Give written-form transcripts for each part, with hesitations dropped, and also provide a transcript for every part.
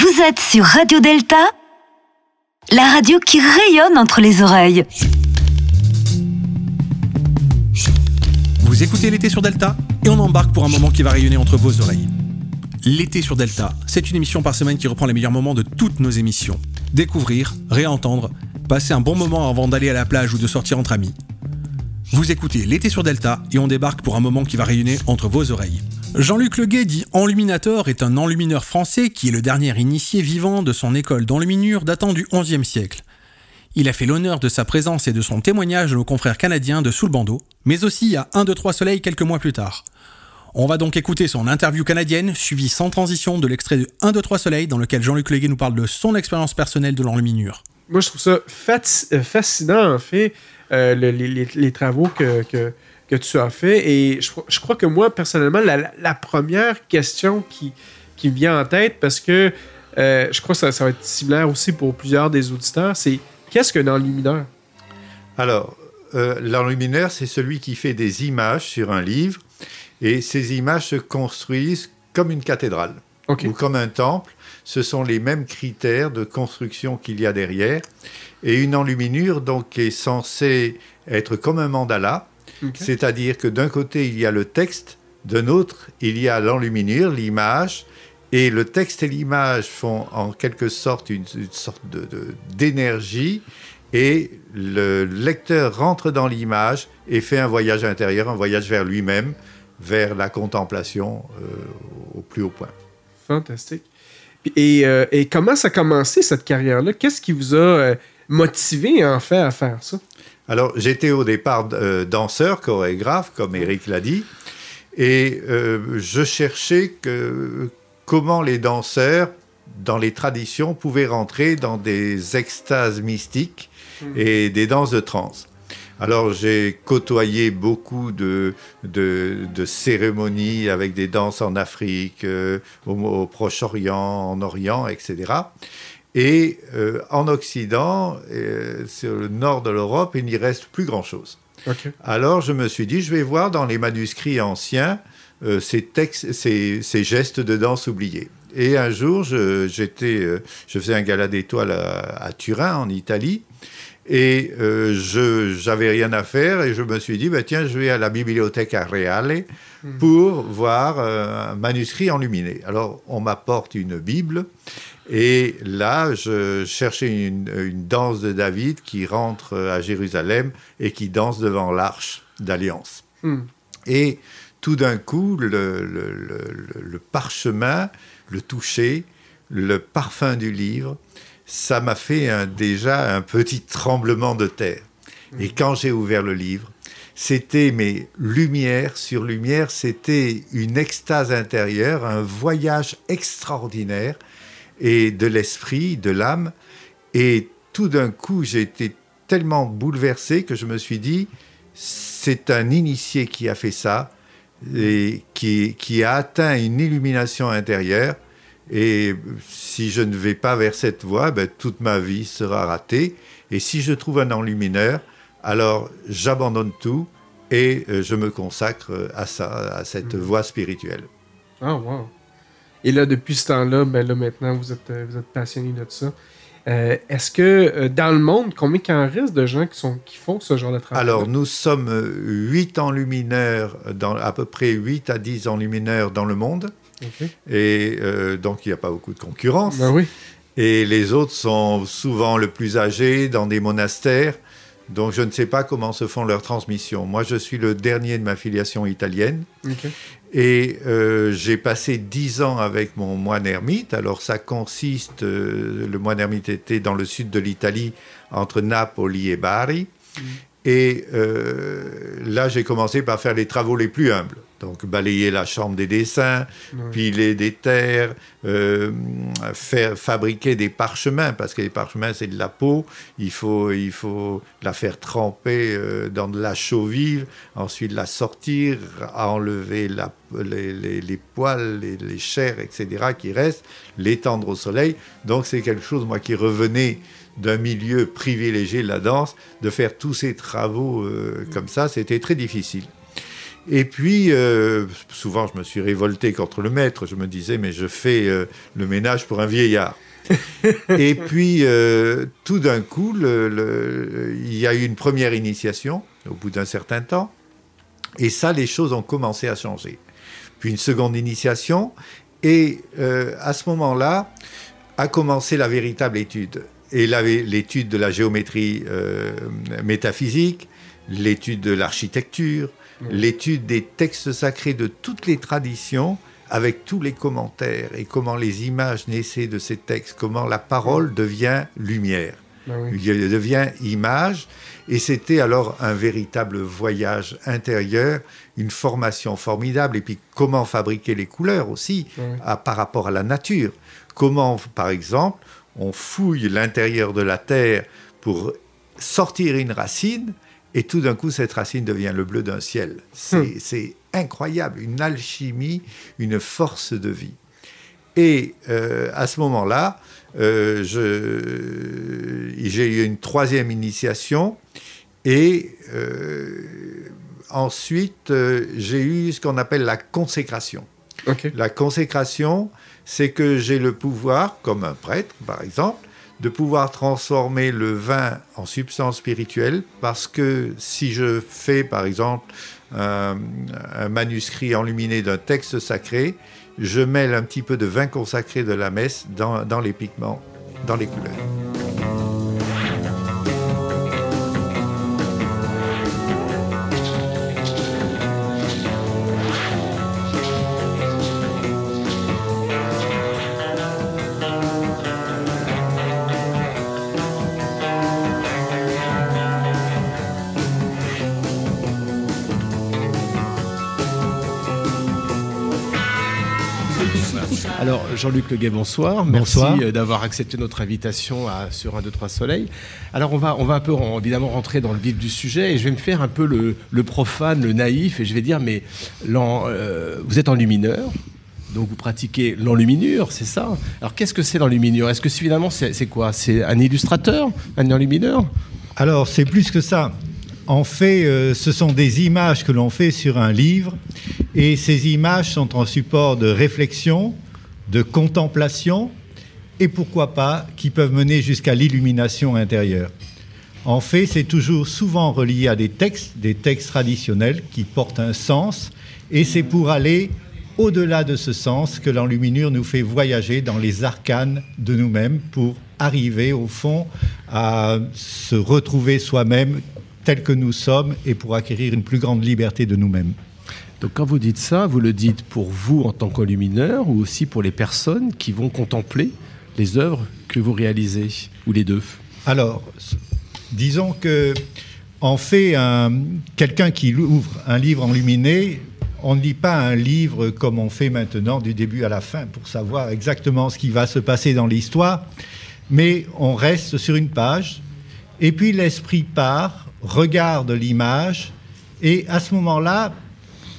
Vous êtes sur Radio Delta, la radio qui rayonne entre les oreilles. Vous écoutez l'été sur Delta et on embarque pour un moment qui va rayonner entre vos oreilles. L'été sur Delta, c'est une émission par semaine qui reprend les meilleurs moments de toutes nos émissions. Découvrir, réentendre, passer un bon moment avant d'aller à la plage ou de sortir entre amis. Vous écoutez l'été sur Delta et on débarque pour un moment qui va rayonner entre vos oreilles. Jean-Luc Leguay, dit enluminateur, est un enlumineur français qui est le dernier initié vivant de son école d'enluminure datant du XIe siècle. Il a fait l'honneur de sa présence et de son témoignage à nos confrères canadiens de Sous-le-Bandeau, mais aussi à 1, 2, 3, Soleil quelques mois plus tard. On va donc écouter son interview canadienne, suivie sans transition de l'extrait de 1, 2, 3, Soleil, dans lequel Jean-Luc Leguay nous parle de son expérience personnelle de l'enluminure. Moi, je trouve ça fascinant, en fait, les travaux que tu as fait. Et je crois que moi, personnellement, la première question qui me vient en tête, parce que je crois que ça va être similaire aussi pour plusieurs des auditeurs, c'est qu'est-ce qu'un enlumineur? Alors, l'enlumineur, c'est celui qui fait des images sur un livre, et ces images se construisent comme une cathédrale, okay, ou comme un temple. Ce sont les mêmes critères de construction qu'il y a derrière. Et une enluminure, donc, est censée être comme un mandala, okay, c'est-à-dire que d'un côté, il y a le texte, d'un autre, il y a l'enluminure, l'image, et le texte et l'image font en quelque sorte une sorte d'énergie, et le lecteur rentre dans l'image et fait un voyage intérieur, un voyage vers lui-même, vers la contemplation au plus haut point. Fantastique. Et comment ça a commencé, cette carrière-là? Qu'est-ce qui vous a motivé, en fait, à faire ça? Alors, j'étais au départ danseur, chorégraphe, comme Eric l'a dit, et je cherchais comment les danseurs, dans les traditions, pouvaient rentrer dans des extases mystiques et des danses de transe. Alors, j'ai côtoyé beaucoup de cérémonies avec des danses en Afrique, au Proche-Orient, en Orient, etc. Et en Occident, sur le nord de l'Europe, il n'y reste plus grand-chose. Okay. Alors, je me suis dit, je vais voir dans les manuscrits anciens ces textes, ces gestes de danse oubliés. Et un jour, je faisais un gala d'étoiles à Turin, en Italie, et j'avais rien à faire et je me suis dit, tiens, je vais à la Bibliothèque Reale pour voir un manuscrit enluminé. Alors, on m'apporte une Bible et là, je cherchais une danse de David qui rentre à Jérusalem et qui danse devant l'Arche d'Alliance. Et tout d'un coup, le parchemin, le toucher, le parfum du livre, ça m'a fait déjà un petit tremblement de terre. Et quand j'ai ouvert le livre, c'était mes lumières sur lumière, c'était une extase intérieure, un voyage extraordinaire, et de l'esprit, de l'âme. Et tout d'un coup, j'ai été tellement bouleversé que je me suis dit, c'est un initié qui a fait ça, et qui a atteint une illumination intérieure. Et si je ne vais pas vers cette voie, toute ma vie sera ratée. Et si je trouve un enlumineur, alors j'abandonne tout et je me consacre à ça, à cette voie spirituelle. Ah, wow! Et là, depuis ce temps-là, maintenant, vous êtes passionné de ça. Est-ce que, dans le monde, combien il en reste de gens qui font ce genre de travail? Alors, nous sommes 8 enlumineurs, à peu près 8 à 10 enlumineurs dans le monde. Okay. Et donc il n'y a pas beaucoup de concurrence, oui. Et les autres sont souvent le plus âgés dans des monastères, donc je ne sais pas comment se font leurs transmissions. Moi, je suis le dernier de ma filiation italienne, okay. Et j'ai passé 10 ans avec mon moine ermite. Alors ça consiste, le moine ermite était dans le sud de l'Italie, entre Napoli et Bari, et là j'ai commencé par faire les travaux les plus humbles. Donc, balayer la chambre des dessins, piler des terres, fabriquer des parchemins, parce que les parchemins, c'est de la peau. Il faut la faire tremper dans de la chaux vive, ensuite la sortir, enlever les poils, les chairs, etc., qui restent, l'étendre au soleil. Donc, c'est quelque chose, moi, qui revenait d'un milieu privilégié de la danse, de faire tous ces travaux comme ça, c'était très difficile. Et puis, souvent, je me suis révolté contre le maître. Je me disais, mais je fais le ménage pour un vieillard. Et puis, tout d'un coup, il y a eu une première initiation, au bout d'un certain temps. Et ça, les choses ont commencé à changer. Puis une seconde initiation. Et à ce moment-là, a commencé la véritable étude. Et l'étude de la géométrie métaphysique, l'étude de l'architecture, l'étude des textes sacrés de toutes les traditions, avec tous les commentaires, et comment les images naissaient de ces textes, comment la parole devient lumière, devient image. Et c'était alors un véritable voyage intérieur, une formation formidable. Et puis comment fabriquer les couleurs aussi, par rapport à la nature. Comment, par exemple, on fouille l'intérieur de la terre pour sortir une racine, et tout d'un coup, cette racine devient le bleu d'un ciel. C'est incroyable, une alchimie, une force de vie. Et à ce moment-là, j'ai eu une troisième initiation, et ensuite, j'ai eu ce qu'on appelle la consécration. Okay. La consécration, c'est que j'ai le pouvoir, comme un prêtre par exemple, de pouvoir transformer le vin en substance spirituelle, parce que si je fais par exemple un manuscrit enluminé d'un texte sacré, je mêle un petit peu de vin consacré de la messe dans les pigments, dans les couleurs. Alors, Jean-Luc Leguay, bonsoir. Merci d'avoir accepté notre invitation sur 1, 2, 3 Soleil. Alors, on va un peu, évidemment, rentrer dans le vif du sujet, et je vais me faire un peu le profane, le naïf, et je vais dire, mais vous êtes enlumineur, donc vous pratiquez l'enluminure, c'est ça? Alors, qu'est-ce que c'est l'enluminure? Est-ce que finalement, c'est quoi? C'est un illustrateur, un enlumineur? Alors, c'est plus que ça. En fait, ce sont des images que l'on fait sur un livre, et ces images sont en support de réflexion, de contemplation, et pourquoi pas, qui peuvent mener jusqu'à l'illumination intérieure. En fait, c'est toujours souvent relié à des textes traditionnels qui portent un sens, et c'est pour aller au-delà de ce sens que l'enluminure nous fait voyager dans les arcanes de nous-mêmes pour arriver, au fond, à se retrouver soi-même tel que nous sommes, et pour acquérir une plus grande liberté de nous-mêmes. Donc quand vous dites ça, vous le dites pour vous en tant qu'enlumineur, ou aussi pour les personnes qui vont contempler les œuvres que vous réalisez, ou les deux? Alors, disons que, en fait, quelqu'un qui ouvre un livre enluminé, on ne lit pas un livre comme on fait maintenant du début à la fin pour savoir exactement ce qui va se passer dans l'histoire, mais on reste sur une page, et puis l'esprit part, regarde l'image, et à ce moment-là,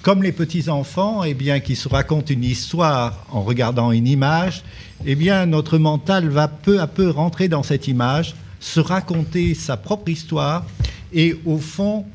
comme les petits-enfants qui se racontent une histoire en regardant une image, notre mental va peu à peu rentrer dans cette image, se raconter sa propre histoire et, au fond,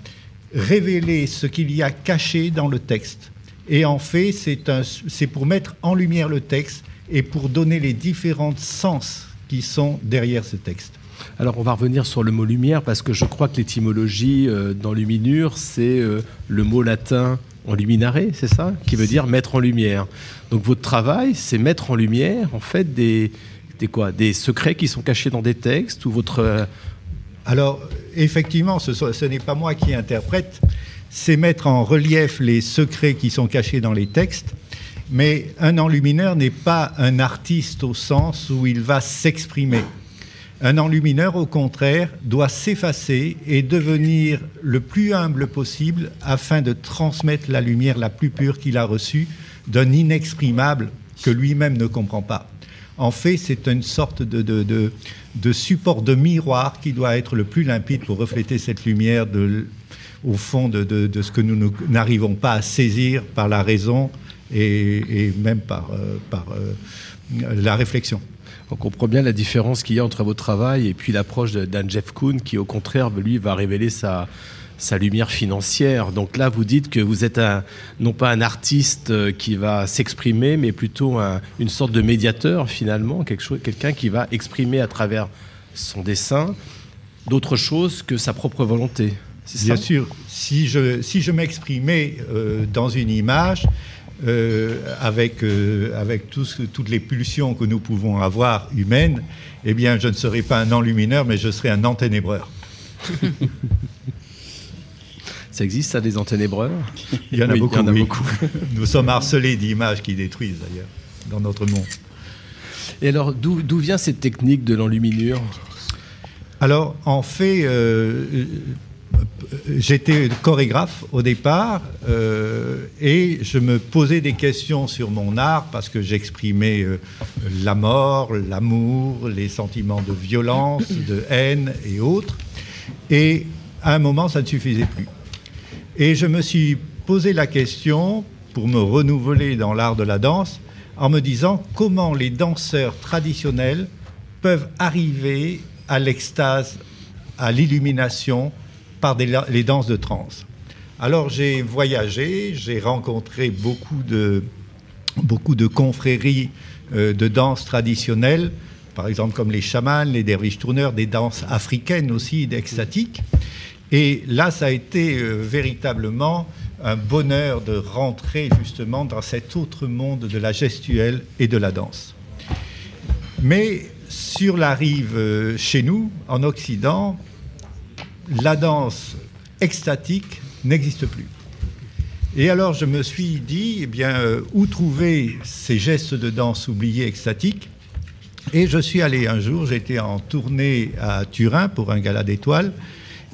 révéler ce qu'il y a caché dans le texte. Et en fait, c'est pour mettre en lumière le texte et pour donner les différents sens qui sont derrière ce texte. Alors, on va revenir sur le mot « lumière » parce que je crois que l'étymologie d'enluminure, c'est le mot latin « enluminare », c'est ça? Qui veut dire « mettre en lumière ». Donc, votre travail, c'est mettre en lumière, en fait, des secrets qui sont cachés dans des textes ou votre... Alors, effectivement, ce n'est pas moi qui interprète. C'est mettre en relief les secrets qui sont cachés dans les textes. Mais un enlumineur n'est pas un artiste au sens où il va s'exprimer. Un enlumineur, au contraire, doit s'effacer et devenir le plus humble possible afin de transmettre la lumière la plus pure qu'il a reçue d'un inexprimable que lui-même ne comprend pas. En fait, c'est une sorte de support de miroir qui doit être le plus limpide pour refléter cette lumière au fond de ce que nous n'arrivons pas à saisir par la raison et même par la réflexion. On comprend bien la différence qu'il y a entre votre travail et puis l'approche d'Anne Jeff Koons qui, au contraire, lui, va révéler sa, sa lumière financière. Donc là, vous dites que vous êtes non pas un artiste qui va s'exprimer, mais plutôt une sorte de médiateur, finalement, quelqu'un qui va exprimer à travers son dessin d'autres choses que sa propre volonté. Bien sûr. Si je m'exprimais dans une image, avec toutes les pulsions que nous pouvons avoir humaines, eh bien, je ne serais pas un enlumineur, mais je serais un enténébreur. Ça existe, ça, des enténébreurs? Il y en a beaucoup. Il y en a beaucoup. Nous sommes harcelés d'images qui détruisent, d'ailleurs, dans notre monde. Et alors, d'où vient cette technique de l'enluminure? Alors, en fait... J'étais chorégraphe au départ et je me posais des questions sur mon art parce que j'exprimais la mort, l'amour, les sentiments de violence, de haine et autres. Et à un moment, ça ne suffisait plus. Et je me suis posé la question pour me renouveler dans l'art de la danse en me disant comment les danseurs traditionnels peuvent arriver à l'extase, à l'illumination, par les danses de trance. Alors j'ai voyagé, j'ai rencontré beaucoup de confréries de danse traditionnelles, par exemple comme les chamans, les derviches tourneurs, des danses africaines aussi, extatiques. Et là, ça a été véritablement un bonheur de rentrer justement dans cet autre monde de la gestuelle et de la danse. Mais sur la rive chez nous, en Occident, la danse extatique n'existe plus. Et alors je me suis dit, eh bien, où trouver ces gestes de danse oubliés extatiques? Et je suis allé un jour, j'étais en tournée à Turin pour un gala d'étoiles,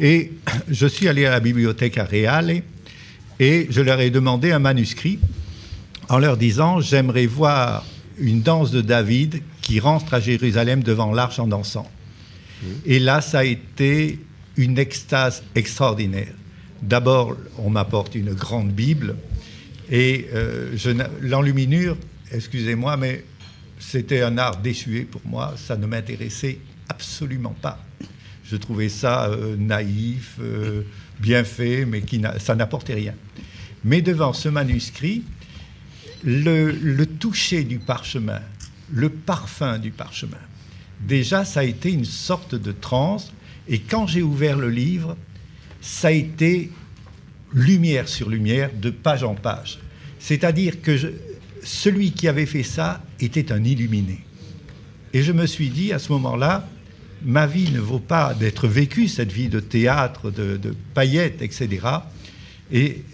et je suis allé à la Bibliothèque Reale, et je leur ai demandé un manuscrit en leur disant, j'aimerais voir une danse de David qui rentre à Jérusalem devant l'arche en dansant. Et là, ça a été... une extase extraordinaire. D'abord, on m'apporte une grande Bible et l'enluminure, excusez-moi, mais c'était un art désuet pour moi. Ça ne m'intéressait absolument pas. Je trouvais ça naïf, bien fait, mais ça n'apportait rien. Mais devant ce manuscrit, le toucher du parchemin, le parfum du parchemin, déjà, ça a été une sorte de transe. Et quand j'ai ouvert le livre, ça a été lumière sur lumière, de page en page. C'est-à-dire que celui qui avait fait ça était un illuminé. Et je me suis dit, à ce moment-là, ma vie ne vaut pas d'être vécue, cette vie de théâtre, de paillettes, etc. Et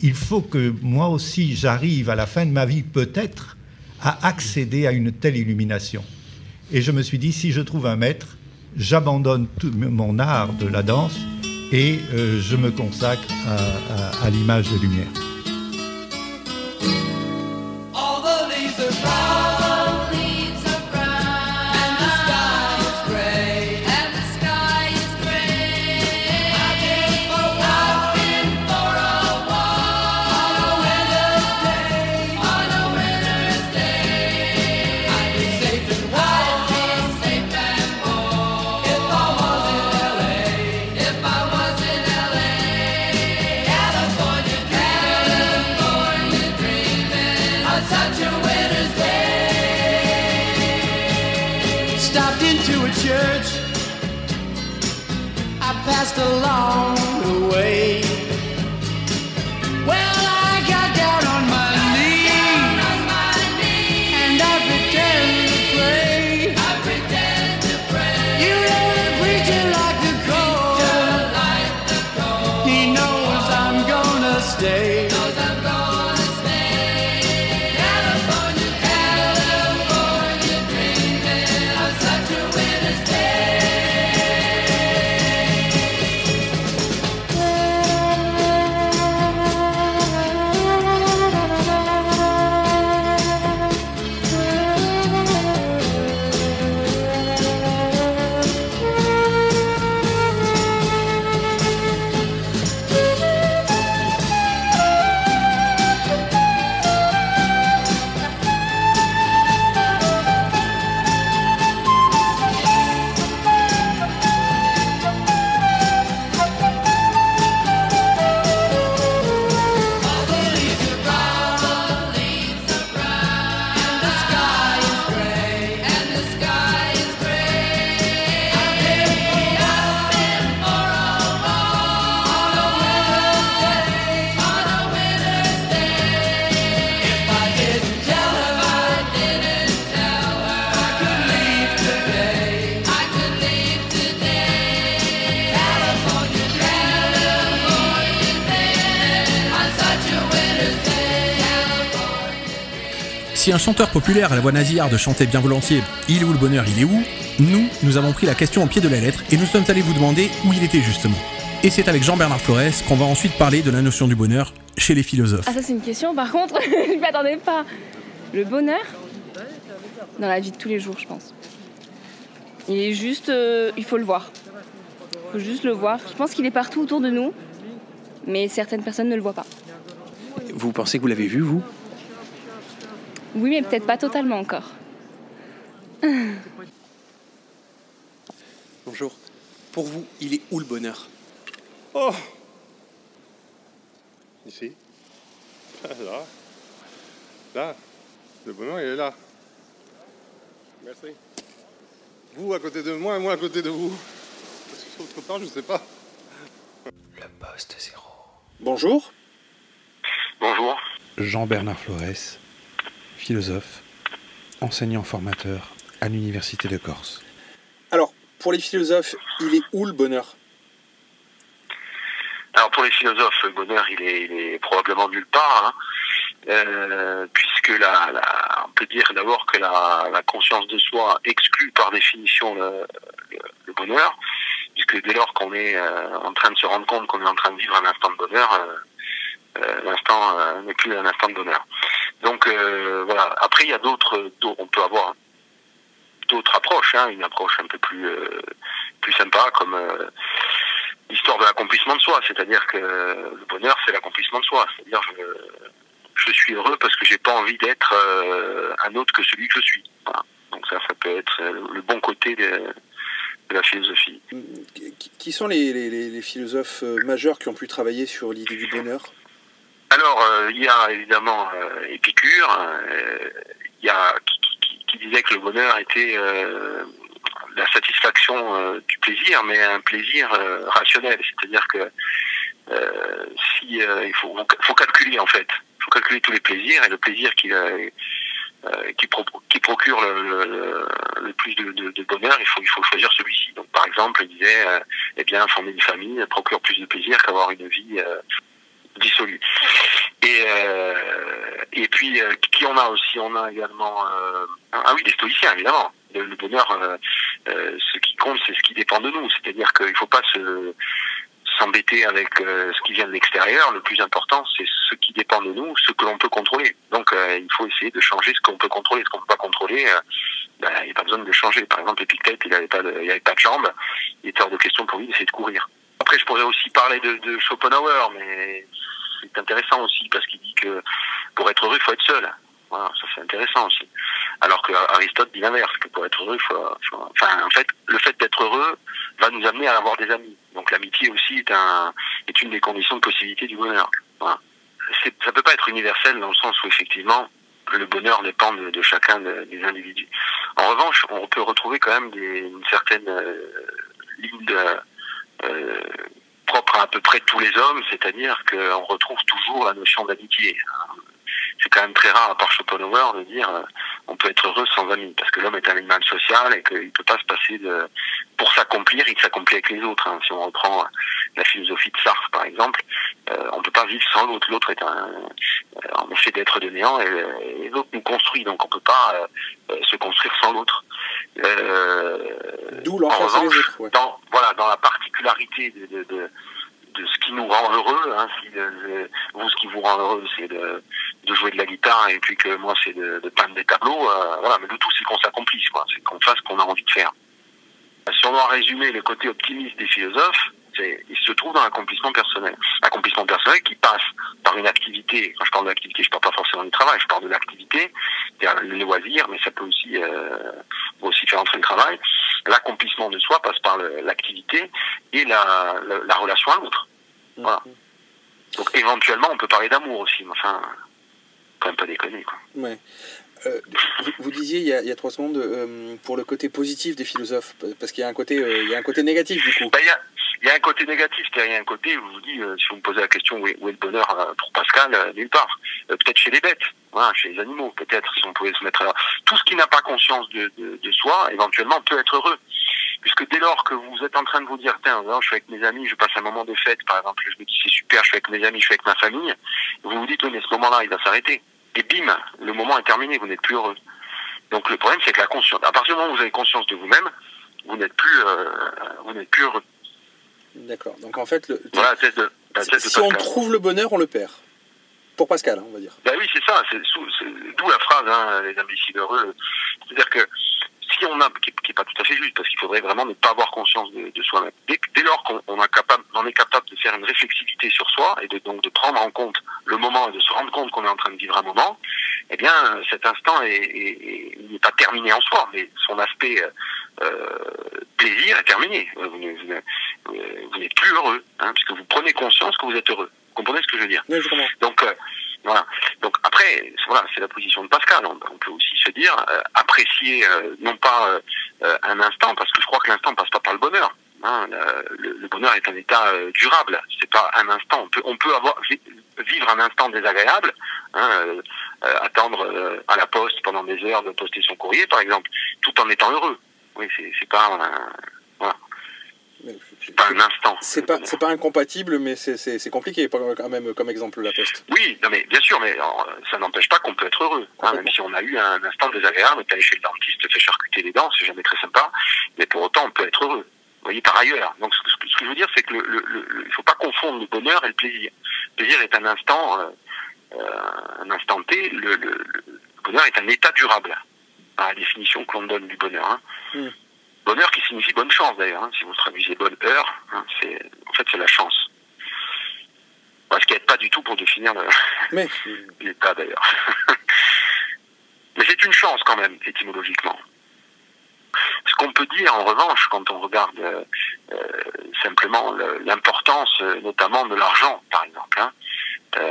il faut que moi aussi, j'arrive à la fin de ma vie, peut-être, à accéder à une telle illumination. Et je me suis dit, si je trouve un maître, j'abandonne tout mon art de la danse et je me consacre à l'image de lumière. Along the way, well, I got down on my knees, and I pretend to pray. You know the preacher like the cold. He knows I'm gonna stay. Si un chanteur populaire à la voix nasillarde chantait bien volontiers « Il est où le bonheur, il est où ?», nous avons pris la question au pied de la lettre et nous sommes allés vous demander où il était justement. Et c'est avec Jean-Bernard Flores qu'on va ensuite parler de la notion du bonheur chez les philosophes. Ah, ça c'est une question par contre, je m'y attendais pas. Le bonheur, dans la vie de tous les jours je pense, il est juste, il faut le voir. Il faut juste le voir. Je pense qu'il est partout autour de nous, mais certaines personnes ne le voient pas. Vous pensez que vous l'avez vu, vous ? Oui, mais peut-être pas totalement encore. Bonjour. Pour vous, il est où le bonheur ? Oh ! Ici. Là. Là. Le bonheur, il est là. Merci. Vous à côté de moi et moi à côté de vous. Parce que autre part, je sais pas. Le poste zéro. Bonjour. Bonjour. Jean-Bernard Flores, philosophe, enseignant-formateur à l'Université de Corse. Alors, pour les philosophes, il est où le bonheur ? Alors, pour les philosophes, le bonheur, il est probablement nulle part, hein. Puisque on peut dire d'abord que la conscience de soi exclut par définition le bonheur, puisque dès lors qu'on est en train de se rendre compte qu'on est en train de vivre un instant de bonheur, l'instant n'est plus un instant de bonheur. Donc voilà. Après, il y a on peut avoir d'autres approches, hein, une approche un peu plus sympa, comme l'histoire de l'accomplissement de soi, c'est-à-dire que le bonheur, c'est l'accomplissement de soi, c'est-à-dire je suis heureux parce que j'ai pas envie d'être un autre que celui que je suis. Voilà. Donc ça peut être le bon côté de la philosophie. Qui sont les philosophes majeurs qui ont pu travailler sur l'idée du bonheur ? Alors, il y a évidemment Épicure, qui disait que le bonheur était la satisfaction du plaisir, mais un plaisir rationnel. C'est-à-dire que il faut calculer, en fait. Il faut calculer tous les plaisirs, et le plaisir qui procure le plus de bonheur, il faut choisir celui-ci. Donc, par exemple, il disait, former une famille procure plus de plaisir qu'avoir une vie dissolue. Et puis qui on a aussi, on a également des stoïciens, évidemment. Le bonheur, ce qui compte, c'est ce qui dépend de nous, c'est-à-dire qu'il ne faut pas s'embêter avec ce qui vient de l'extérieur. Le plus important, c'est ce qui dépend de nous, ce que l'on peut contrôler. Donc il faut essayer de changer ce qu'on peut contrôler. Ce qu'on ne peut pas contrôler, il n'y a pas besoin de le changer. Par exemple, Épictète, il n'avait pas de jambes, il était hors de question pour lui d'essayer de courir. Après, je pourrais aussi parler de Schopenhauer, mais c'est intéressant aussi parce qu'il dit que pour être heureux, il faut être seul. Voilà, ça c'est intéressant aussi. Alors que Aristote dit l'inverse, que pour être heureux, le fait d'être heureux va nous amener à avoir des amis. Donc l'amitié aussi est une des conditions de possibilité du bonheur. Voilà. Ça peut pas être universel dans le sens où effectivement le bonheur dépend de chacun des individus. En revanche, on peut retrouver quand même une certaine ligne propre à peu près tous les hommes, c'est-à-dire qu'on retrouve toujours la notion d'amitié. C'est quand même très rare, à part Schopenhauer, de dire on peut être heureux sans amis, parce que l'homme est un animal social et qu'il ne peut pas se passer pour s'accomplir, il s'accomplit avec les autres. Hein. Si on reprend la philosophie de Sartre, par exemple, on ne peut pas vivre sans l'autre. L'autre est on fait d'être de néant et l'autre nous construit, donc on ne peut pas se construire sans l'autre. D'où l'enfance et les autres. Ouais. Dans la particularité de ce qui nous rend heureux, hein, ce qui vous rend heureux, c'est de jouer de la guitare, et puis que moi, c'est de peindre des tableaux. Mais le tout, c'est qu'on s'accomplisse, quoi, c'est qu'on fasse ce qu'on a envie de faire. Si on doit résumer le côté optimiste des philosophes, il se trouve dans l'accomplissement personnel. L'accomplissement personnel qui passe par une activité. Quand je parle d'activité, je ne parle pas forcément du travail, je parle de l'activité, c'est-à-dire le loisir, mais ça peut aussi faire entrer le travail. L'accomplissement de soi passe par l'activité et la relation à l'autre. Voilà. Donc éventuellement, on peut parler d'amour aussi, mais enfin, quand même pas déconner, quoi. Ouais. Vous disiez il y a 3 secondes pour le côté positif des philosophes, parce qu'il y a un côté négatif du coup. Il y a un côté négatif, c'est-à-dire il y a un côté, je vous dis, si vous me posez la question où est le bonheur pour Pascal, nulle part. Peut-être chez les bêtes, voilà, chez les animaux, peut-être, si on pouvait se mettre là. Tout ce qui n'a pas conscience de soi, éventuellement, peut être heureux. Puisque dès lors que vous êtes en train de vous dire, tiens, je suis avec mes amis, je passe un moment de fête, par exemple, je me dis, c'est super, je suis avec mes amis, je suis avec ma famille, vous vous dites, oui, mais ce moment-là, il va s'arrêter. et bim, le moment est terminé, vous n'êtes plus heureux. Donc le problème, c'est que la conscience, à partir du moment où vous avez conscience de vous-même, vous n'êtes plus heureux. D'accord. Donc en fait, voilà, si on trouve le bonheur, on le perd. Pour Pascal, on va dire. Ben oui, c'est ça. C'est d'où la phrase, hein, les imbéciles heureux. C'est-à-dire que si on a, qui n'est pas tout à fait juste, parce qu'il faudrait vraiment ne pas avoir conscience de soi-même. Dès lors qu'on est capable de faire une réflexivité sur soi et donc de prendre en compte le moment et de se rendre compte qu'on est en train de vivre un moment, eh bien, cet instant n'est pas terminé en soi, mais son aspect plaisir est terminé. Vous n'êtes plus heureux, hein, puisque vous prenez conscience que vous êtes heureux. Vous comprenez ce que je veux dire ? Oui, vraiment. Donc, voilà. Donc après, voilà, c'est la position de Pascal. On peut aussi se dire apprécier non pas un instant, parce que je crois que l'instant passe pas par le bonheur. Hein. Le bonheur est un état durable. C'est pas un instant. On peut vivre un instant désagréable, hein, attendre à la poste pendant des heures de poster son courrier, par exemple, tout en étant heureux. Oui, c'est pas voilà. C'est pas un instant. C'est pas incompatible, mais c'est compliqué quand même comme exemple la poste. Oui, non mais bien sûr, mais ça n'empêche pas qu'on peut être heureux, hein, même si on a eu un instant désagréable, t'es allé chez le dentiste, te fait charcuter les dents, c'est jamais très sympa, mais pour autant on peut être heureux. Vous voyez, par ailleurs. Donc ce que je veux dire, c'est que il faut pas confondre le bonheur et le plaisir. Le plaisir est un instant T. Le bonheur est un état durable, à la définition que l'on donne du bonheur. Hein. Mm. Bonheur qui signifie bonne chance d'ailleurs, hein, si vous traduisez bonne heure, hein, c'est la chance. Bon, ce qui n'aide pas du tout pour définir l'état d'ailleurs. Mais c'est une chance quand même, étymologiquement. Ce qu'on peut dire en revanche, quand on regarde simplement l'importance notamment de l'argent, par exemple, hein,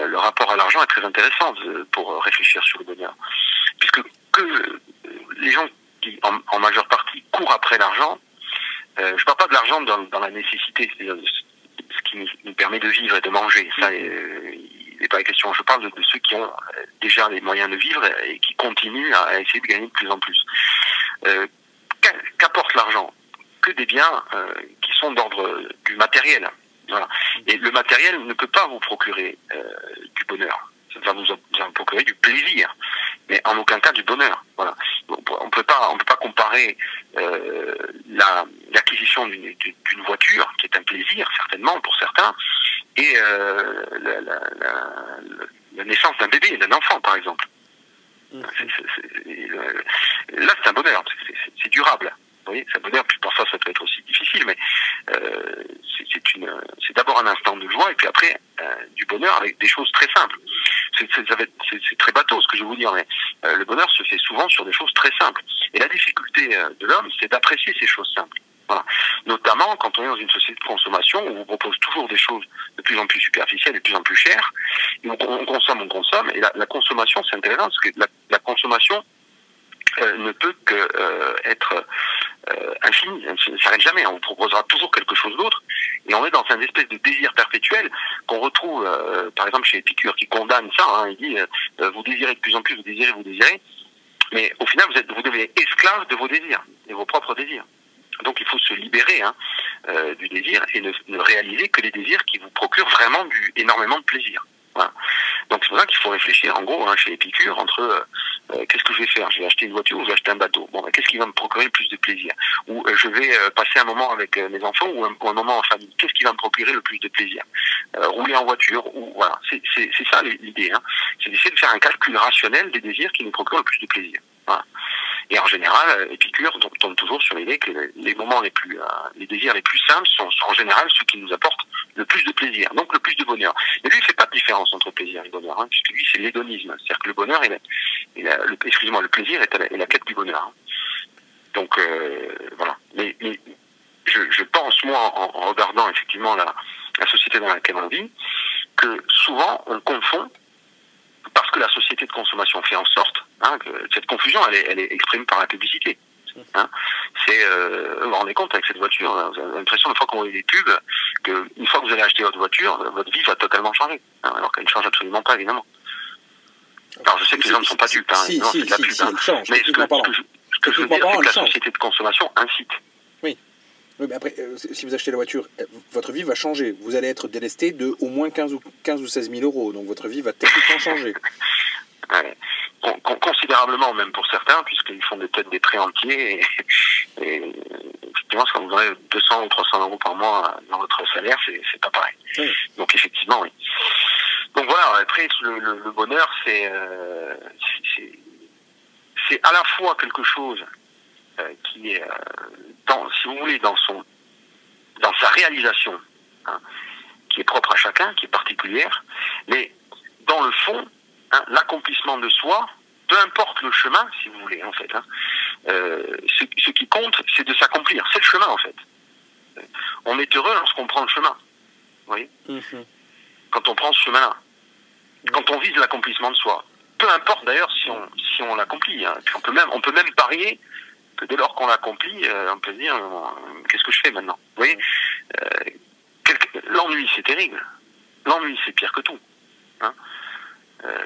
le rapport à l'argent est très intéressant pour réfléchir sur le bonheur. Puisque les gens qui, en majeure partie, courent après l'argent. Je parle pas de l'argent dans la nécessité, c'est-à-dire ce qui nous permet de vivre et de manger. Ça, il n'est pas la question. Je parle de ceux qui ont déjà les moyens de vivre et qui continuent à essayer de gagner de plus en plus. Qu'apporte l'argent ? Que des biens qui sont d'ordre du matériel. Voilà. Et le matériel ne peut pas vous procurer du bonheur. Ça va vous procurer du plaisir, mais en aucun cas du bonheur. Voilà. On peut pas comparer l'acquisition d'une voiture, qui est un plaisir certainement pour certains, et la naissance d'un bébé, d'un enfant par exemple. Mmh. Là, c'est un bonheur, c'est durable. Vous voyez, c'est un bonheur. Puis pour ça, ça peut être aussi difficile, mais c'est d'abord un instant de joie, et puis après du bonheur avec des choses très simples. C'est très bateau ce que je vais vous dire, mais le bonheur se fait souvent sur des choses très simples. Et la difficulté de l'homme, c'est d'apprécier ces choses simples. Voilà. Notamment quand on est dans une société de consommation où on propose toujours des choses de plus en plus superficielles, de plus en plus chères. Donc on consomme, et la consommation, c'est intéressant parce que la consommation ne peut que être infinie, ça ne s'arrête jamais, on vous proposera toujours quelque chose d'autre, et on est dans une espèce de désir perpétuel qu'on retrouve par exemple chez Épicure, qui condamne ça, hein, il dit vous désirez de plus en plus, vous désirez, mais au final vous devenez esclave de vos désirs, et vos propres désirs. Donc il faut se libérer du désir et ne réaliser que les désirs qui vous procurent vraiment énormément de plaisir. Voilà. Donc c'est pour ça qu'il faut réfléchir en gros, hein, chez Épicure, entre qu'est-ce que je vais faire ? Je vais acheter une voiture ou je vais acheter un bateau ? Bon, ben, qu'est-ce qui va me procurer le plus de plaisir ? Ou je vais passer un moment avec mes enfants ou un moment en famille ? Qu'est-ce qui va me procurer le plus de plaisir ? Rouler en voiture ou voilà, c'est ça l'idée, hein. C'est d'essayer de faire un calcul rationnel des désirs qui nous procurent le plus de plaisir. Voilà. Et en général, Épicure tombe toujours sur l'idée que les moments les désirs les plus simples sont en général ceux qui nous apportent le plus de plaisir, donc le plus de bonheur. Mais lui, il ne fait pas de différence entre plaisir et bonheur, hein, puisque lui, c'est l'hédonisme. C'est-à-dire que le bonheur, le plaisir est la quête du bonheur. Donc, voilà. Mais je pense, moi, en regardant effectivement la société dans laquelle on vit, que souvent, on confond, parce que la société de consommation fait en sorte, hein, que cette confusion, elle est exprimée par la publicité. Hein. Vous vous rendez compte avec cette voiture, hein, vous avez l'impression, une fois qu'on voit des pubs, qu'une fois que vous allez acheter votre voiture, votre vie va totalement changer, hein, alors qu'elle ne change absolument pas, évidemment. Alors je sais que les gens ne sont pas dupes, hein, évidemment, c'est de la pub, hein. Change, mais ce que je veux dire, c'est que la société de consommation incite. Oui, mais après, si vous achetez la voiture, votre vie va changer. Vous allez être délesté de au moins 15 ou 16 000 euros. Donc votre vie va techniquement changer. considérablement même pour certains, puisqu'ils font peut-être des prêts entiers et effectivement, si on vous donne 200 ou 300 euros par mois dans votre salaire, c'est pas pareil. Oui. Donc effectivement, oui. Donc voilà, après, le bonheur, c'est à la fois quelque chose qui est, si vous voulez, dans sa réalisation, hein, qui est propre à chacun, qui est particulière, mais dans le fond, hein, l'accomplissement de soi, peu importe le chemin, si vous voulez, en fait, hein, ce qui compte, c'est de s'accomplir. C'est le chemin, en fait. On est heureux lorsqu'on prend le chemin. Vous voyez ? Mmh. Quand on prend ce chemin-là. Mmh. Quand on vise l'accomplissement de soi. Peu importe, d'ailleurs, si on l'accomplit. Hein. On peut même parier que dès lors qu'on l'accomplit, on peut se dire « Qu'est-ce que je fais maintenant ?» Vous voyez ? L'ennui, c'est terrible. L'ennui, c'est pire que tout. Hein.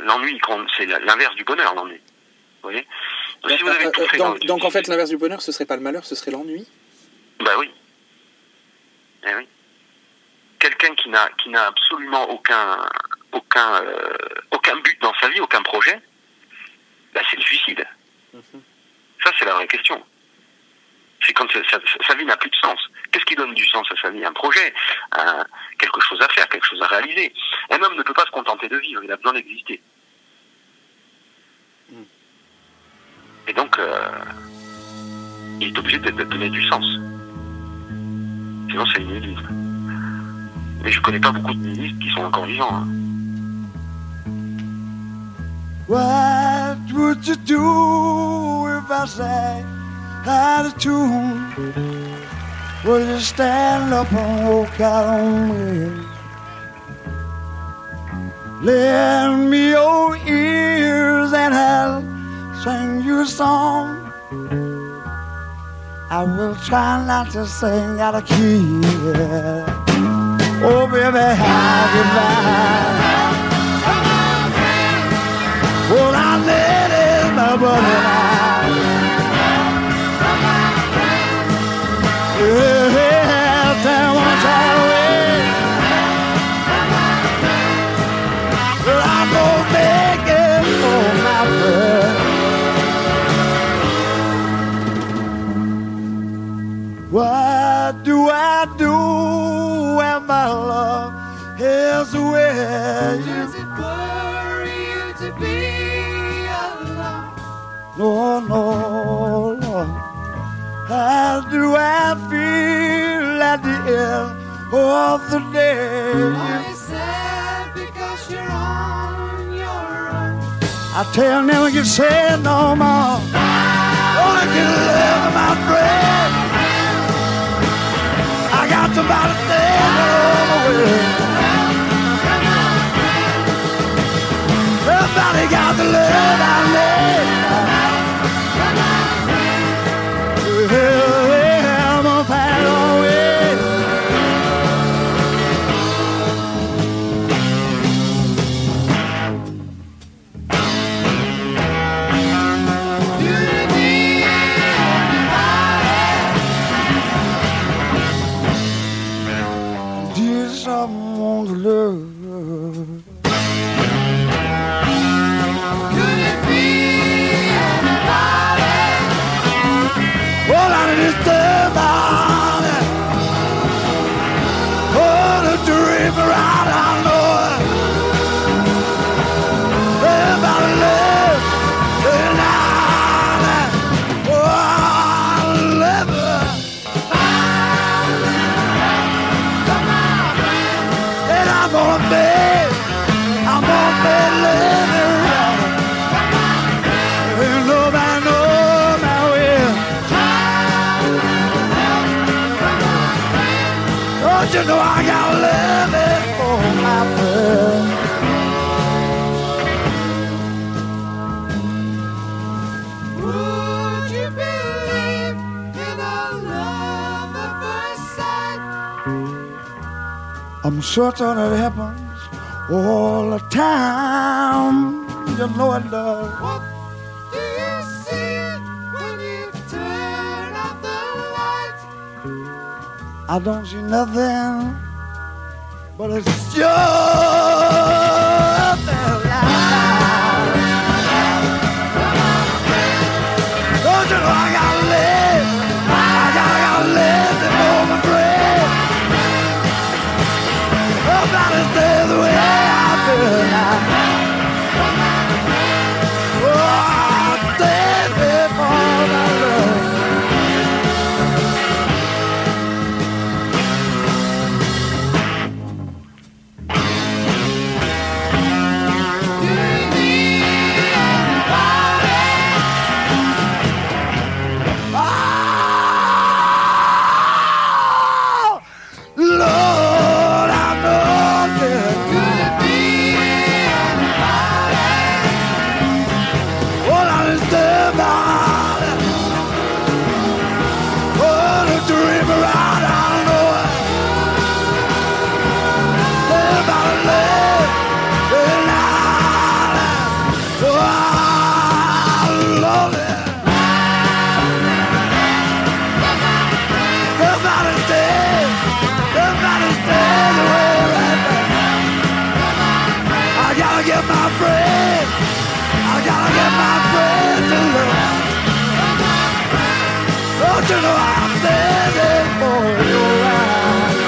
L'ennui, c'est l'inverse du bonheur, l'ennui. Vous voyez ? Donc, si vous avez tout fait, donc en fait, l'inverse du bonheur, ce serait pas le malheur, ce serait l'ennui ? Ben oui. Eh oui. Quelqu'un qui n'a absolument aucun but dans sa vie, aucun projet, bah c'est le suicide. Mmh. Ça, c'est la vraie question. C'est quand sa vie n'a plus de sens. Qu'est-ce qui donne du sens à sa vie ? Un projet, quelque chose à faire, quelque chose à réaliser. Un homme ne peut pas se contenter de vivre, il a besoin d'exister. Mmh. Et donc, il est obligé de donner du sens. Sinon, c'est nihilisme. Mais je connais pas beaucoup de ministres qui sont encore vivants. Hein. What would you do if I sang out of tune? Would you stand up and walk out on me? Lend me your ears and I'll sing you a song. I will try not to sing out of key. Yeah. Oh, baby, how you lie? All I need is my buddy. Yeah, that one's our way. Well, I'm gonna make it for my friend. What do I do? And my love is away. Does it worry you to be alone? No, no, no. How do I feel at the end of the day? Are you sad because you're on your own? I tell them you say no more. Only can live my friend. I got somebody there on the way. Everybody got the love I need. Yeah, I'm a fan of it. Do the thing on the body. Did someone to love? You know I got love it for my friend. Would you believe in a love at first sight? I'm certain it happens all the time. You know it does. What do you see when you turn off the light? I don't see nothing, but it's just a light. get my breath alone. Don't you know I'm standing for your eyes?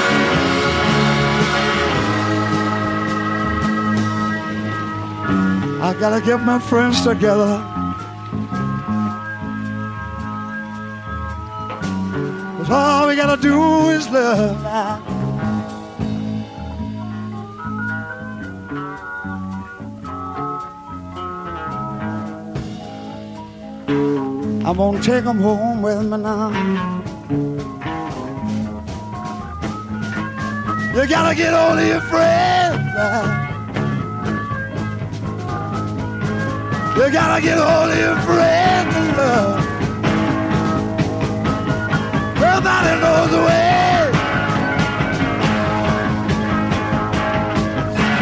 I gotta get my friends together. Cause all we gotta do is love. I'm gonna take them home with me now. You gotta get all of your friends out. You gotta get all of your friends in love. Everybody knows the way.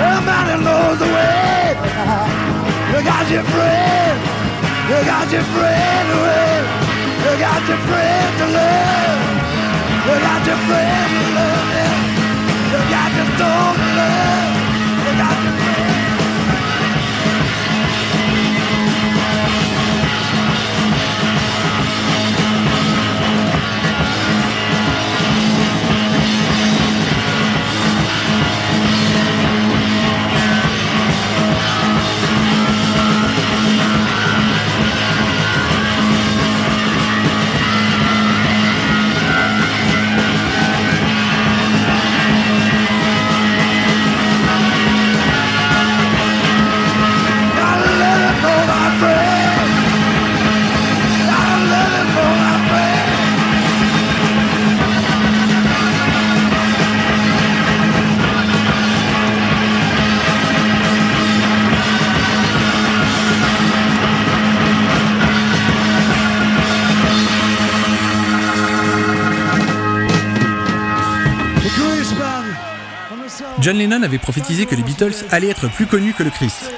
Everybody knows the way. You got your friend. You got your friend away. You got your friend to love. You got your friend to love. You got your soul to love. You got your friend. John Lennon avait prophétisé que les Beatles allaient être plus connus que le Christ.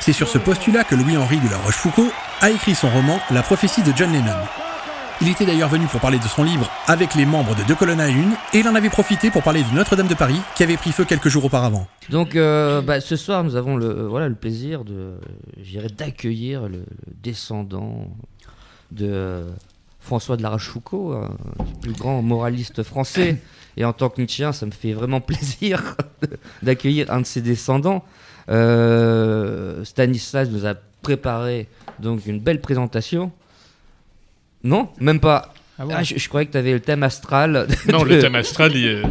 C'est sur ce postulat que Louis-Henri de la Rochefoucauld a écrit son roman « La prophétie de John Lennon ». Il était d'ailleurs venu pour parler de son livre avec les membres de Deux Colonnes à Une, et il en avait profité pour parler de Notre-Dame de Paris, qui avait pris feu quelques jours auparavant. Donc ce soir, nous avons le plaisir d'accueillir le descendant de François de la Rochefoucauld, un des plus grands moraliste français. Et en tant que Nietzschean, ça me fait vraiment plaisir d'accueillir un de ses descendants. Stanislas nous a préparé donc une belle présentation. Non, même pas. Ah bon, je croyais que tu avais le thème astral. Non, le thème astral, il est...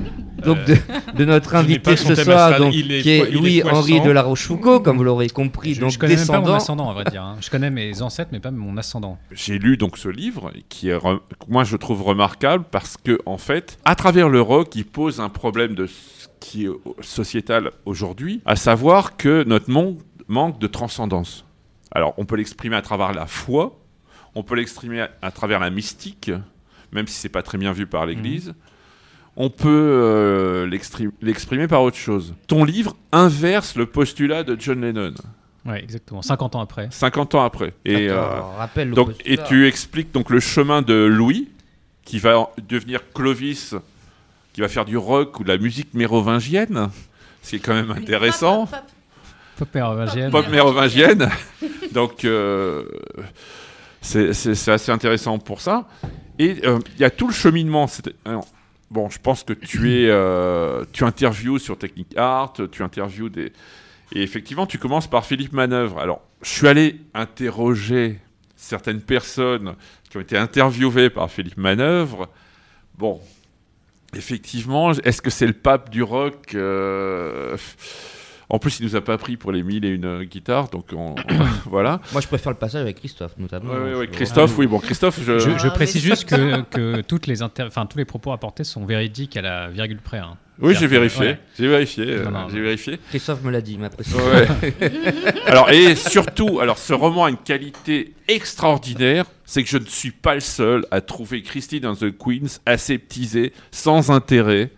Donc de notre invité ce soir, donc, qui est Louis-Henri de la Rochefoucauld, comme vous l'aurez compris, donc descendant. Je ne connais même pas mon ascendant, à vrai dire. Je connais mes ancêtres, mais pas mon ascendant. J'ai lu donc ce livre, que moi je trouve remarquable, parce que en fait, à travers le rock, il pose un problème qui est sociétal aujourd'hui, à savoir que notre monde manque de transcendance. Alors, on peut l'exprimer à travers la foi, on peut l'exprimer à travers la mystique, même si ce n'est pas très bien vu par l'Église. On peut l'exprimer par autre chose. Ton livre inverse le postulat de John Lennon. Oui, exactement. 50 ans après. 50 ans après. Et, et tu expliques donc le chemin de Louis, qui va devenir Clovis, qui va faire du rock ou de la musique mérovingienne, ce qui est quand même intéressant. Pop mérovingienne. Pop mérovingienne. Donc, c'est assez intéressant pour ça. Et il y a tout le cheminement... Bon, je pense que tu interviews sur Technique Art, tu interviews des... Et effectivement, tu commences par Philippe Manœuvre. Alors, je suis allé interroger certaines personnes qui ont été interviewées par Philippe Manœuvre. Bon, effectivement, est-ce que c'est le pape du rock En plus, il nous a pas pris pour les 1001 guitares, donc voilà. Moi, je préfère le passage avec Christophe, notamment. Oui, Christophe, oui. Bon, Christophe, je précise juste que tous les propos apportés sont véridiques à la virgule près. Hein. Oui, j'ai vérifié. Christophe me l'a dit, il m'a précisé. Ouais. Alors, et surtout, ce roman a une qualité extraordinaire, c'est que je ne suis pas le seul à trouver Christine and the Queens aseptisée, sans intérêt.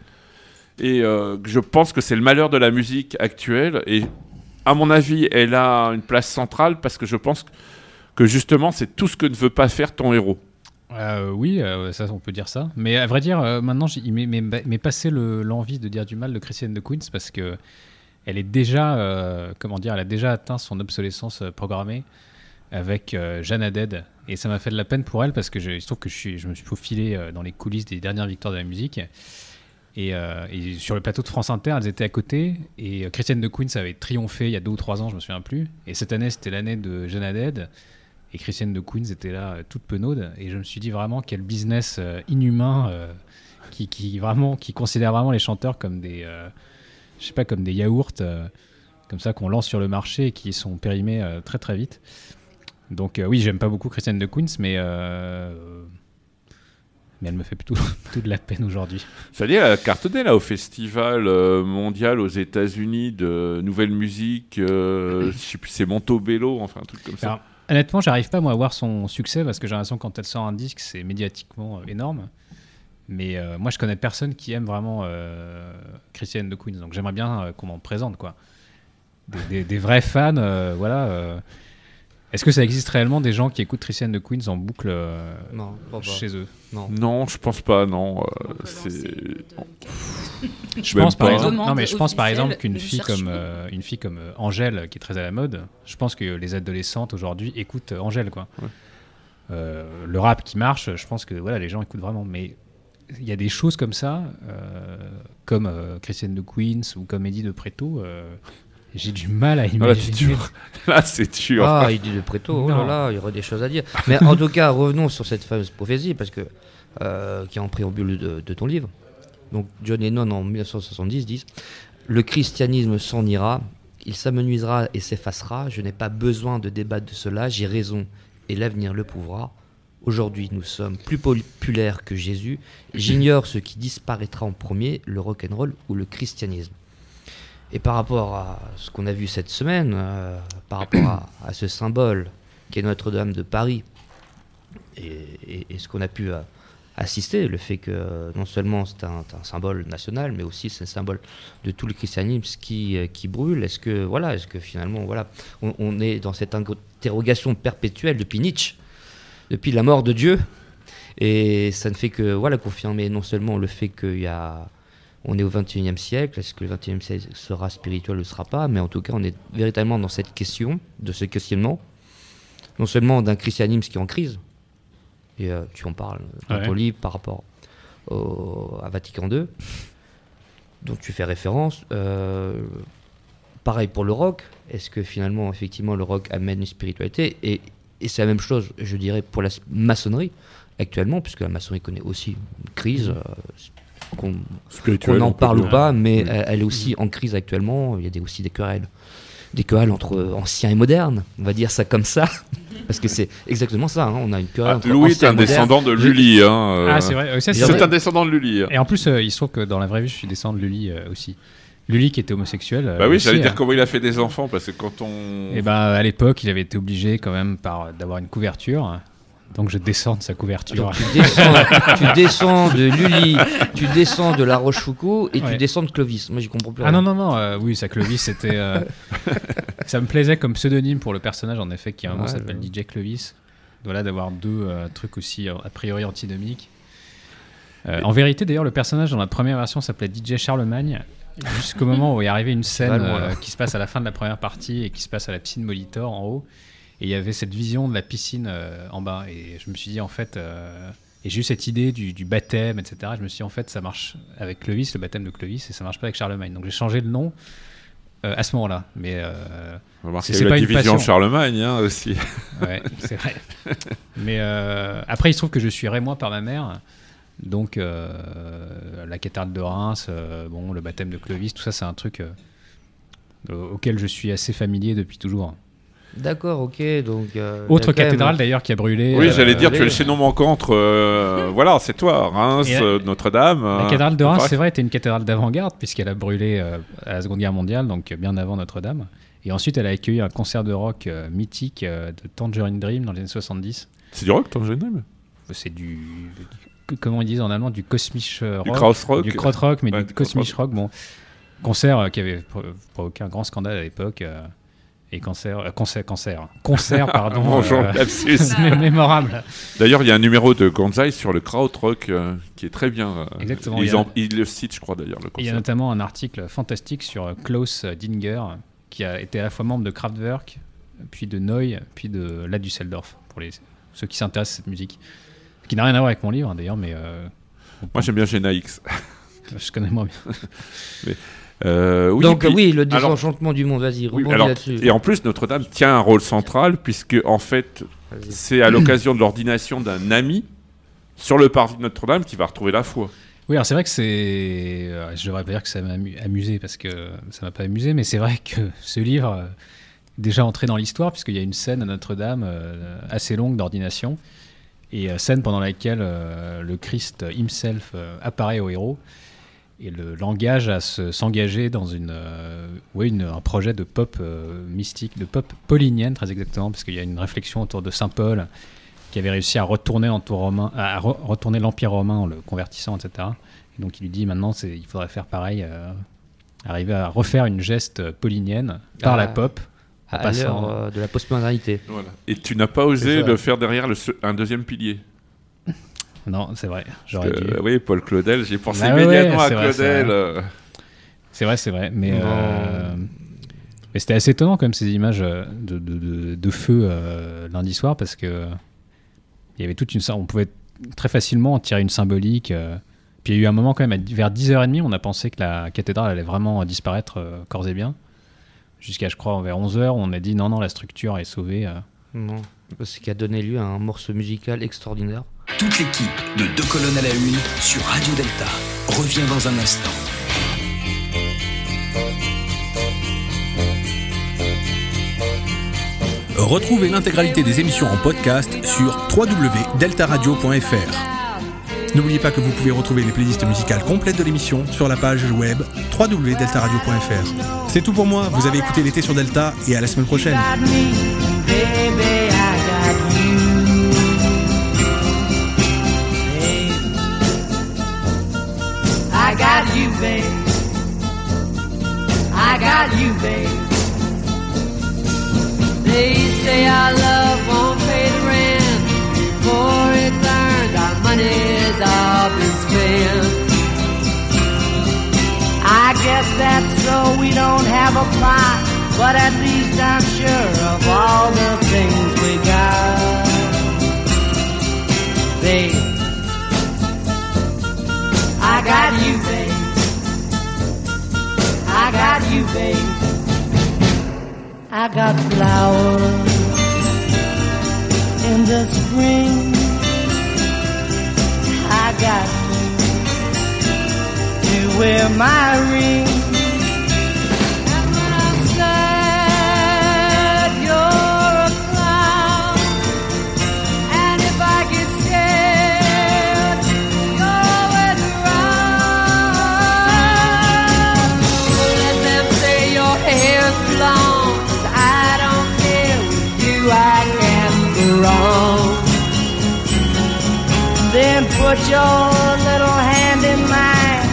Et je pense que c'est le malheur de la musique actuelle. Et à mon avis, elle a une place centrale parce que je pense que justement, c'est tout ce que ne veut pas faire ton héros. Oui, ça, on peut dire ça. Mais à vrai dire, maintenant, il m'est passé l'envie de dire du mal de Christine de Queens parce qu'elle est déjà, elle a déjà atteint son obsolescence programmée. avec Jeanne Haddad. Et ça m'a fait de la peine pour elle parce que il se trouve que je me suis faufilé dans les coulisses des dernières victoires de la musique. Et sur le plateau de France Inter, elles étaient à côté. Et Christine and the Queens avait triomphé il y a 2 ou 3 ans, je me souviens plus. Et cette année, c'était l'année de Jeanne Haddad. Et Christine and the Queens était là, toute penaude. Et je me suis dit vraiment quel business inhumain qui considère vraiment les chanteurs comme des, je sais pas, comme des yaourts, comme ça qu'on lance sur le marché et qui sont périmés très très vite. Donc oui, j'aime pas beaucoup Christine and the Queens, mais elle me fait plutôt de la peine aujourd'hui. Ça dit, elle a cartonné là, au festival mondial aux États-Unis de nouvelle musique, je sais plus, c'est Montebello, enfin un truc comme ça. Alors, honnêtement, j'arrive pas moi à voir son succès parce que j'ai l'impression que quand elle sort un disque, c'est médiatiquement énorme. Mais moi, je connais personne qui aime vraiment Christine and the Queens, donc j'aimerais bien qu'on m'en présente quoi. Des vrais fans, voilà. Est-ce que ça existe réellement des gens qui écoutent Christine and the Queens en boucle non, chez eux? Non, je pense pas, non. Je pense par exemple, non, mais je pense par exemple qu'une fille comme Angèle, qui est très à la mode, je pense que les adolescentes aujourd'hui écoutent Angèle, quoi. Ouais. Le rap qui marche, je pense que voilà, les gens écoutent vraiment. Mais il y a des choses comme ça, comme Christine and the Queens ou comme Eddy de Pretto. J'ai du mal à imaginer. Là, c'est dur. Ah, Eddy de Pretto, oh là là, il y aurait des choses à dire. Mais en tout cas, revenons sur cette fameuse prophétie, parce que, qui est en préambule de ton livre. Donc, John Lennon, en 1970, dit « Le christianisme s'en ira, il s'amenuisera et s'effacera. Je n'ai pas besoin de débattre de cela, j'ai raison et l'avenir le prouvera. Aujourd'hui, nous sommes plus populaires que Jésus. J'ignore ce qui disparaîtra en premier, le rock'n'roll ou le christianisme. » Et par rapport à ce qu'on a vu cette semaine, par rapport à ce symbole qui est Notre-Dame de Paris, et ce qu'on a pu assister, le fait que non seulement c'est un symbole national, mais aussi c'est un symbole de tout le christianisme qui brûle. Est-ce que finalement, voilà, on est dans cette interrogation perpétuelle depuis Nietzsche, depuis la mort de Dieu, et ça ne fait que voilà confirmer non seulement le fait qu'il y a on est au XXIe siècle, est-ce que le XXIe siècle sera spirituel ou ne sera pas? Mais en tout cas, on est véritablement dans cette question, de ce questionnement, non seulement d'un christianisme qui est en crise, et tu en parles dans ton livre par rapport à Vatican II, dont tu fais référence. Pareil pour le rock, est-ce que finalement, effectivement, le rock amène une spiritualité? Et c'est la même chose, je dirais, pour la maçonnerie actuellement, puisque la maçonnerie connaît aussi une crise qu'on en parle ou pas, mais elle est aussi en crise actuellement. Il y a aussi des querelles entre anciens et modernes, on va dire ça comme ça, parce que c'est exactement ça, hein. On a une querelle entre Louis est un descendant de Lully, hein. Ah, c'est vrai, c'est un descendant de Lully. Et en plus, il se trouve que dans la vraie vie, je suis descendant de Lully aussi. Lully qui était homosexuel. Bah oui, aussi, ça veut dire comment il a fait des enfants, parce que quand on... Et ben, à l'époque, il avait été obligé quand même d'avoir une couverture. Donc je descends de sa couverture. Donc, tu descends de Lully, tu descends de la Rochefoucauld et tu descends de Clovis. Moi, j'y comprends plus rien. Ah non. Oui, ça, Clovis, c'était... ça me plaisait comme pseudonyme pour le personnage, en effet, qui à un moment s'appelle DJ Clovis. Voilà, d'avoir deux trucs aussi, a priori, antinomiques. En vérité, d'ailleurs, le personnage, dans la première version, s'appelait DJ Charlemagne, jusqu'au moment où est arrivée une scène qui se passe à la fin de la première partie et qui se passe à la piscine Molitor, en haut. Et il y avait cette vision de la piscine en bas. Et je me suis dit, en fait... et j'ai eu cette idée du baptême, etc. Je me suis dit, en fait, ça marche avec Clovis, le baptême de Clovis, et ça marche pas avec Charlemagne. Donc j'ai changé de nom à ce moment-là. Mais c'est pas une passion. Il y a eu la division de Charlemagne, hein, aussi. Ouais, c'est vrai. Mais après, il se trouve que je suis rémois par ma mère. Donc la cathédrale de Reims, le baptême de Clovis, tout ça, c'est un truc auquel je suis assez familier depuis toujours. D'accord, ok. Donc, autre cathédrale d'ailleurs qui a brûlé. Oui, j'allais dire, tu es le chaînon manquant entre. Voilà, c'est toi, Reims, Notre-Dame. La cathédrale de Reims, c'est vrai, était une cathédrale d'avant-garde, puisqu'elle a brûlé à la Seconde Guerre mondiale, donc bien avant Notre-Dame. Et ensuite, elle a accueilli un concert de rock mythique de Tangerine Dream dans les années 70. C'est du rock, Tangerine Dream? C'est du. Comment ils disent en allemand? Du cosmisch rock. Du Kraut rock. Du Kraut rock, mais du cosmisch rock. Bon, concert qui avait provoqué un grand scandale à l'époque. Et concert, bonjour, mémorable. D'ailleurs, il y a un numéro de Gonzai sur le Kraut rock qui est très bien. Exactement. Ils le citent, je crois, d'ailleurs. Il y a notamment un article fantastique sur Klaus Dinger, qui a été à la fois membre de Kraftwerk, puis de Noy, puis de la Düsseldorf, pour ceux qui s'intéressent à cette musique. Qui n'a rien à voir avec mon livre, hein, d'ailleurs, mais... Moi, j'aime bien Gena X. Je connais moins bien. Mais... oui, donc puis, oui, le désenchantement du monde, vas-y, rebondis là-dessus. Et en plus, Notre-Dame tient un rôle central, puisque en fait, c'est à l'occasion de l'ordination d'un ami sur le parvis de Notre-Dame qu'il va retrouver la foi. Oui, alors c'est vrai que c'est... Je devrais pas dire que ça m'a amusé, parce que ça m'a pas amusé, mais c'est vrai que ce livre est déjà entré dans l'histoire, puisqu'il y a une scène à Notre-Dame assez longue d'ordination, et scène pendant laquelle le Christ himself apparaît au héros, et l'engage à s'engager dans un projet de pop mystique, de pop paulinienne très exactement, parce qu'il y a une réflexion autour de Saint Paul qui avait réussi à retourner retourner l'Empire romain en le convertissant, etc. Et donc il lui dit maintenant il faudrait faire pareil, arriver à refaire une geste paulinienne par la pop. À l'heure de la post-modernité. Voilà. Et tu n'as pas osé le faire derrière un deuxième pilier. Non, c'est vrai. J'aurais dû. Oui, Paul Claudel, j'ai pensé immédiatement à Claudel. C'est vrai. Mais c'était assez étonnant quand même ces images de feu lundi soir, parce que il y avait on pouvait très facilement en tirer une symbolique. Puis il y a eu un moment quand même vers 10h30, on a pensé que la cathédrale allait vraiment disparaître corps et biens. Jusqu'à, je crois, vers 11h, on a dit non, la structure est sauvée. Non, ce qui a donné lieu à un morceau musical extraordinaire. Toute l'équipe de Deux Colonnes à la Une sur Radio Delta revient dans un instant. Retrouvez l'intégralité des émissions en podcast sur www.deltaradio.fr. N'oubliez pas que vous pouvez retrouver les playlists musicales complètes de l'émission sur la page web www.deltaradio.fr. C'est tout pour moi, vous avez écouté l'été sur Delta et à la semaine prochaine. I got you, babe. I got you, babe. They say our love won't pay the rent. Before it's earned, our money's all been spent. I guess that's so we don't have a plot, but at least I'm sure of all the things we got, babe. I got you, babe. I got you, babe. I got flowers in the spring. I got you to wear my ring. And when I'm sad, you're a clown. And if I get scared, then put your little hand in mine.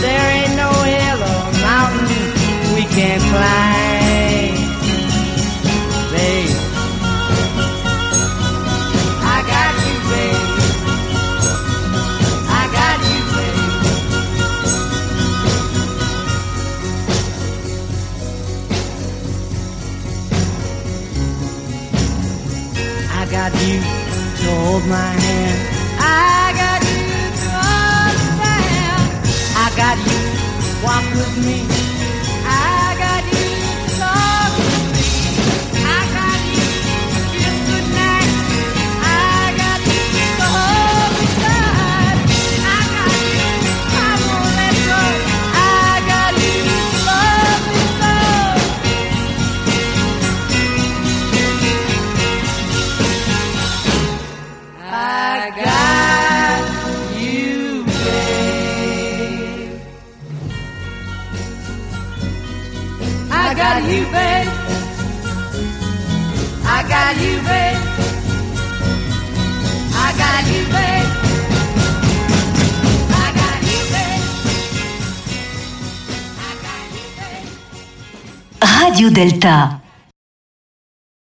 There ain't no hill or mountain we can't climb, babe. I got you, babe. I got you, babe. I got you to hold my hand. I got you to walk with me. I got you to talk with me. I got you to kiss goodnight. I got you to hold me tight. I got you, I won't let go. I got you to love me so. I got I got you, babe. I got you, babe. I got you, babe. I got you, babe. I got you, babe. Radio Delta.